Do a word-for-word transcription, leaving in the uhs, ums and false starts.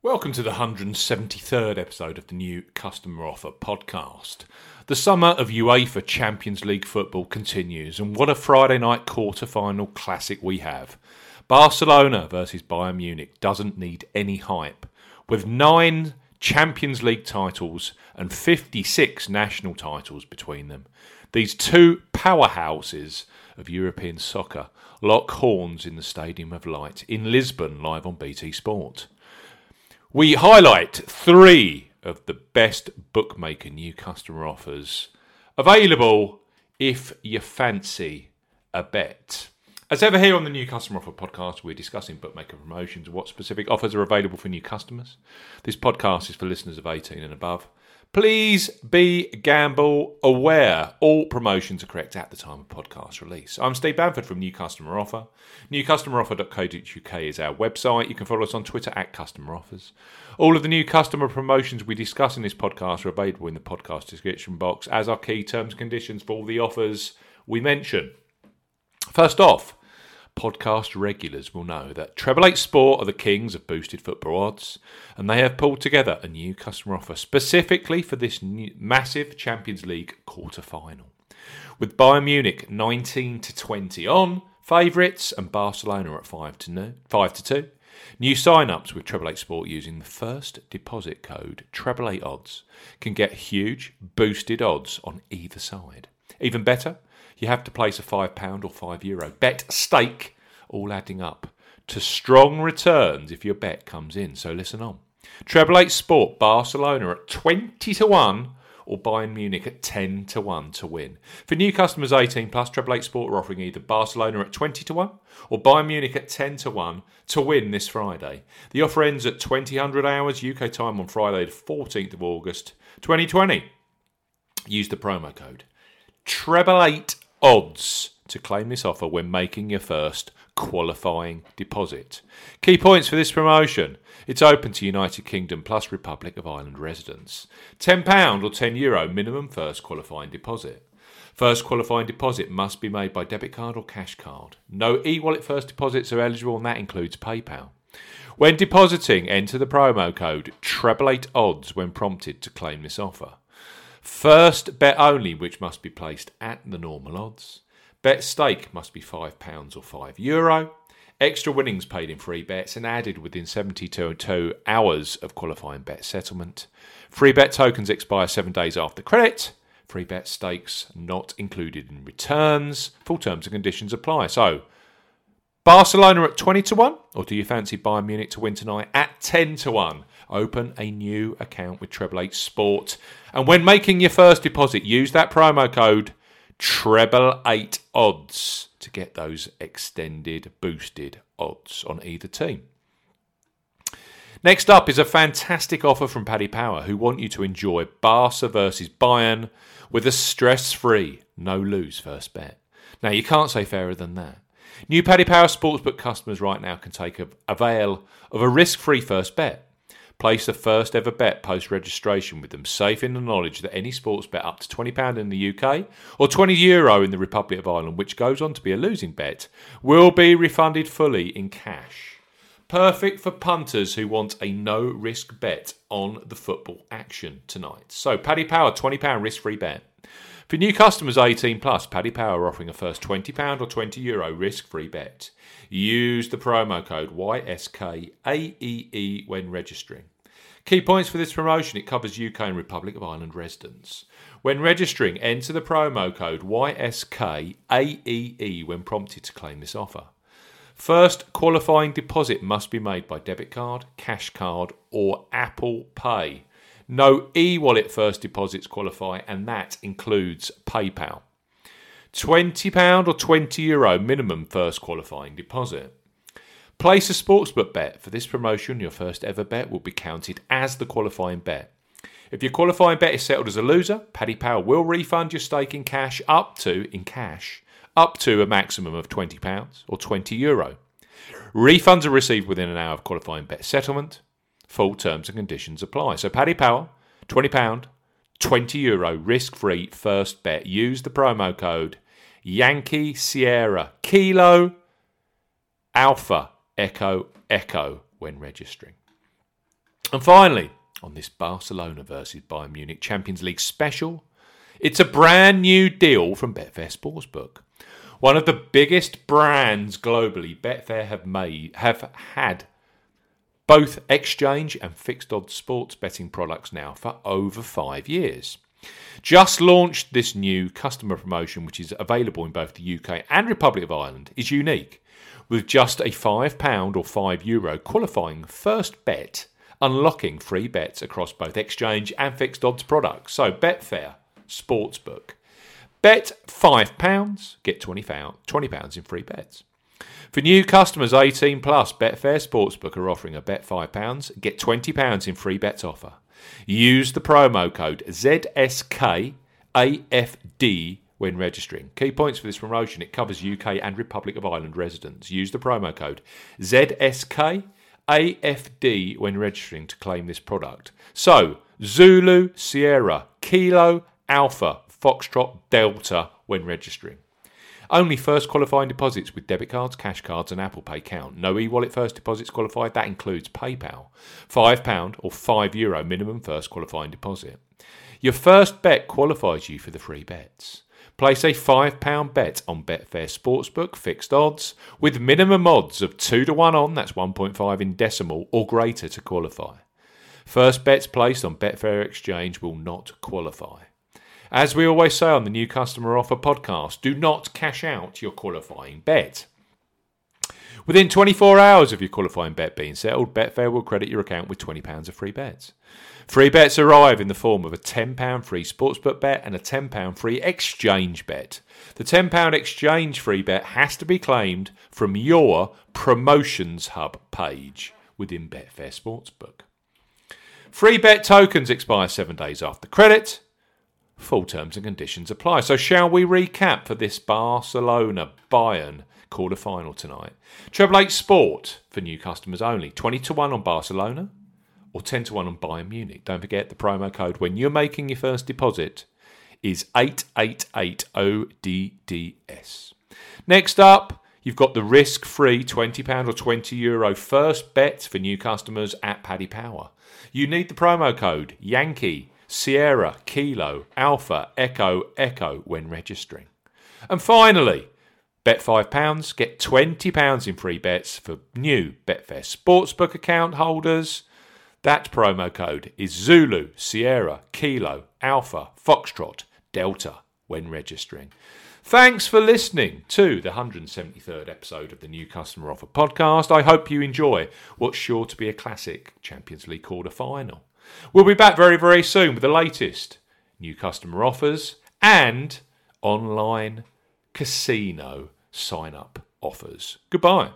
Welcome to the one hundred seventy-third episode of the New Customer Offer podcast. The summer of UEFA Champions League football continues, and what a Friday night quarter-final classic we have. Barcelona versus Bayern Munich doesn't need any hype. With nine Champions League titles and fifty-six national titles between them, these two powerhouses of European soccer lock horns in the Stadium of Light in Lisbon, live on B T Sport. We highlight three of the best bookmaker new customer offers available if you fancy a bet. As ever here on the New Customer Offer podcast, we're discussing bookmaker promotions and what specific offers are available for new customers. This podcast is for listeners of eighteen and above. Please be gamble aware. All promotions are correct at the time of podcast release. I'm Steve Bamford from New Customer Offer. New Customer Offer dot co dot U K is our website. You can follow us on Twitter at Customer Offers. All of the new customer promotions we discuss in this podcast are available in the podcast description box, as are key terms and conditions for all the offers we mention. First off, podcast regulars will know that eight eight eight Sport are the kings of boosted football odds, and they have pulled together a new customer offer specifically for this new massive Champions League quarter-final. With Bayern Munich nineteen to twenty on favourites and Barcelona at five to two, new sign-ups with eight eight eight Sport using the first deposit code eight eight eight odds can get huge boosted odds on either side. Even better, you have to place a five pounds or five euro bet stake, all adding up to strong returns if your bet comes in. So listen on. eight eight eight Sport, Barcelona at twenty to one or Bayern Munich at ten to one to win. For new customers eighteen plus, eight eight eight Sport are offering either Barcelona at twenty to one or Bayern Munich at ten to one to win this Friday. The offer ends at twenty hundred hours U K time on Friday the fourteenth of August twenty twenty. Use the promo code eight eight eight odds to claim this offer when making your first qualifying deposit. Key points for this promotion: it's open to United Kingdom plus Republic of Ireland residents. ten pounds or ten euro minimum first qualifying deposit. First qualifying deposit must be made by debit card or cash card. No e-wallet first deposits are eligible, and that includes PayPal. When depositing, enter the promo code eight eight eight odds when prompted to claim this offer. First bet only, which must be placed at the normal odds. Bet stake must be five pounds or five euro. Extra winnings paid in free bets and added within seventy-two hours of qualifying bet settlement. Free bet tokens expire seven days after credit. Free bet stakes not included in returns. Full terms and conditions apply. So, Barcelona at twenty to one, or do you fancy Bayern Munich to win tonight at ten to one? Open a new account with eight eight eight Sport, and when making your first deposit, use that promo code eight eight eight odds to get those extended boosted odds on either team. Next up is a fantastic offer from Paddy Power, who want you to enjoy Barca versus Bayern with a stress-free, no-lose first bet. Now, you can't say fairer than that. New Paddy Power Sportsbook customers right now can take avail of a risk-free first bet. Place the first ever bet post-registration with them, safe in the knowledge that any sports bet up to twenty pounds in the U K or twenty euro in the Republic of Ireland, which goes on to be a losing bet, will be refunded fully in cash. Perfect for punters who want a no-risk bet on the football action tonight. So, Paddy Power, twenty pounds risk-free bet. For new customers eighteen plus, Paddy Power are offering a first twenty pounds or twenty euro risk-free bet. Use the promo code Y S K A E E when registering. Key points for this promotion: it covers U K and Republic of Ireland residents. When registering, enter the promo code Y S K A E E when prompted to claim this offer. First qualifying deposit must be made by debit card, cash card or Apple Pay. No e-wallet first deposits qualify, and that includes PayPal. twenty pounds or twenty euro minimum first qualifying deposit. Place a sportsbook bet. For this promotion, your first ever bet will be counted as the qualifying bet. If your qualifying bet is settled as a loser, Paddy Power will refund your stake in cash up to, in cash, up to a maximum of twenty pounds or twenty euro. Refunds are received within an hour of qualifying bet settlement. Full terms and conditions apply. So Paddy Power, twenty pounds, twenty euro risk-free first bet. Use the promo code Yankee Sierra Kilo Alpha Echo Echo when registering. And finally, on this Barcelona versus Bayern Munich Champions League special, it's a brand new deal from Betfair Sportsbook. One of the biggest brands globally, Betfair have made have had both exchange and fixed odds sports betting products now for over five years. Just launched this new customer promotion, which is available in both the U K and Republic of Ireland, is unique, with just a five pounds or five euro qualifying first bet, unlocking free bets across both exchange and fixed odds products. So Betfair Sportsbook. Bet five pounds, get twenty pounds in free bets. For new customers eighteen plus, Betfair Sportsbook are offering a bet five pounds, get twenty pounds in free bets offer. Use the promo code Z S K A F D when registering. Key points for this promotion, it covers U K and Republic of Ireland residents. Use the promo code Z S K A F D when registering to claim this product. So, Zulu, Sierra, Kilo, Alpha, Foxtrot, Delta when registering. Only first qualifying deposits with debit cards, cash cards and Apple Pay count. No e-wallet first deposits qualified. That includes PayPal. five pounds or five euro minimum first qualifying deposit. Your first bet qualifies you for the free bets. Place a five pounds bet on Betfair Sportsbook, fixed odds, with minimum odds of two to one on, that's one point five in decimal, or greater to qualify. First bets placed on Betfair Exchange will not qualify. As we always say on the New Customer Offer podcast, do not cash out your qualifying bet. Within twenty-four hours of your qualifying bet being settled, Betfair will credit your account with twenty pounds of free bets. Free bets arrive in the form of a ten pounds free sportsbook bet and a ten pounds free exchange bet. The ten pounds exchange free bet has to be claimed from your Promotions Hub page within Betfair Sportsbook. Free bet tokens expire seven days after credit. Full terms and conditions apply. So shall we recap for this Barcelona-Bayern quarter-final tonight? eight eight eight Sport for new customers only. twenty to one on Barcelona or ten to one on Bayern Munich. Don't forget the promo code when you're making your first deposit is eight eight eight O D D S. Next up, you've got the risk-free twenty pounds or twenty euro first bet for new customers at Paddy Power. You need the promo code Yankee Sierra, Kilo, Alpha, Echo, Echo when registering. And finally, bet five pounds, get twenty pounds in free bets for new Betfair Sportsbook account holders. That promo code is Zulu, Sierra, Kilo, Alpha, Foxtrot, Delta when registering. Thanks for listening to the one hundred seventy-third episode of the New Customer Offer podcast. I hope you enjoy what's sure to be a classic Champions League quarter-final. We'll be back very, very soon with the latest new customer offers and online casino sign-up offers. Goodbye.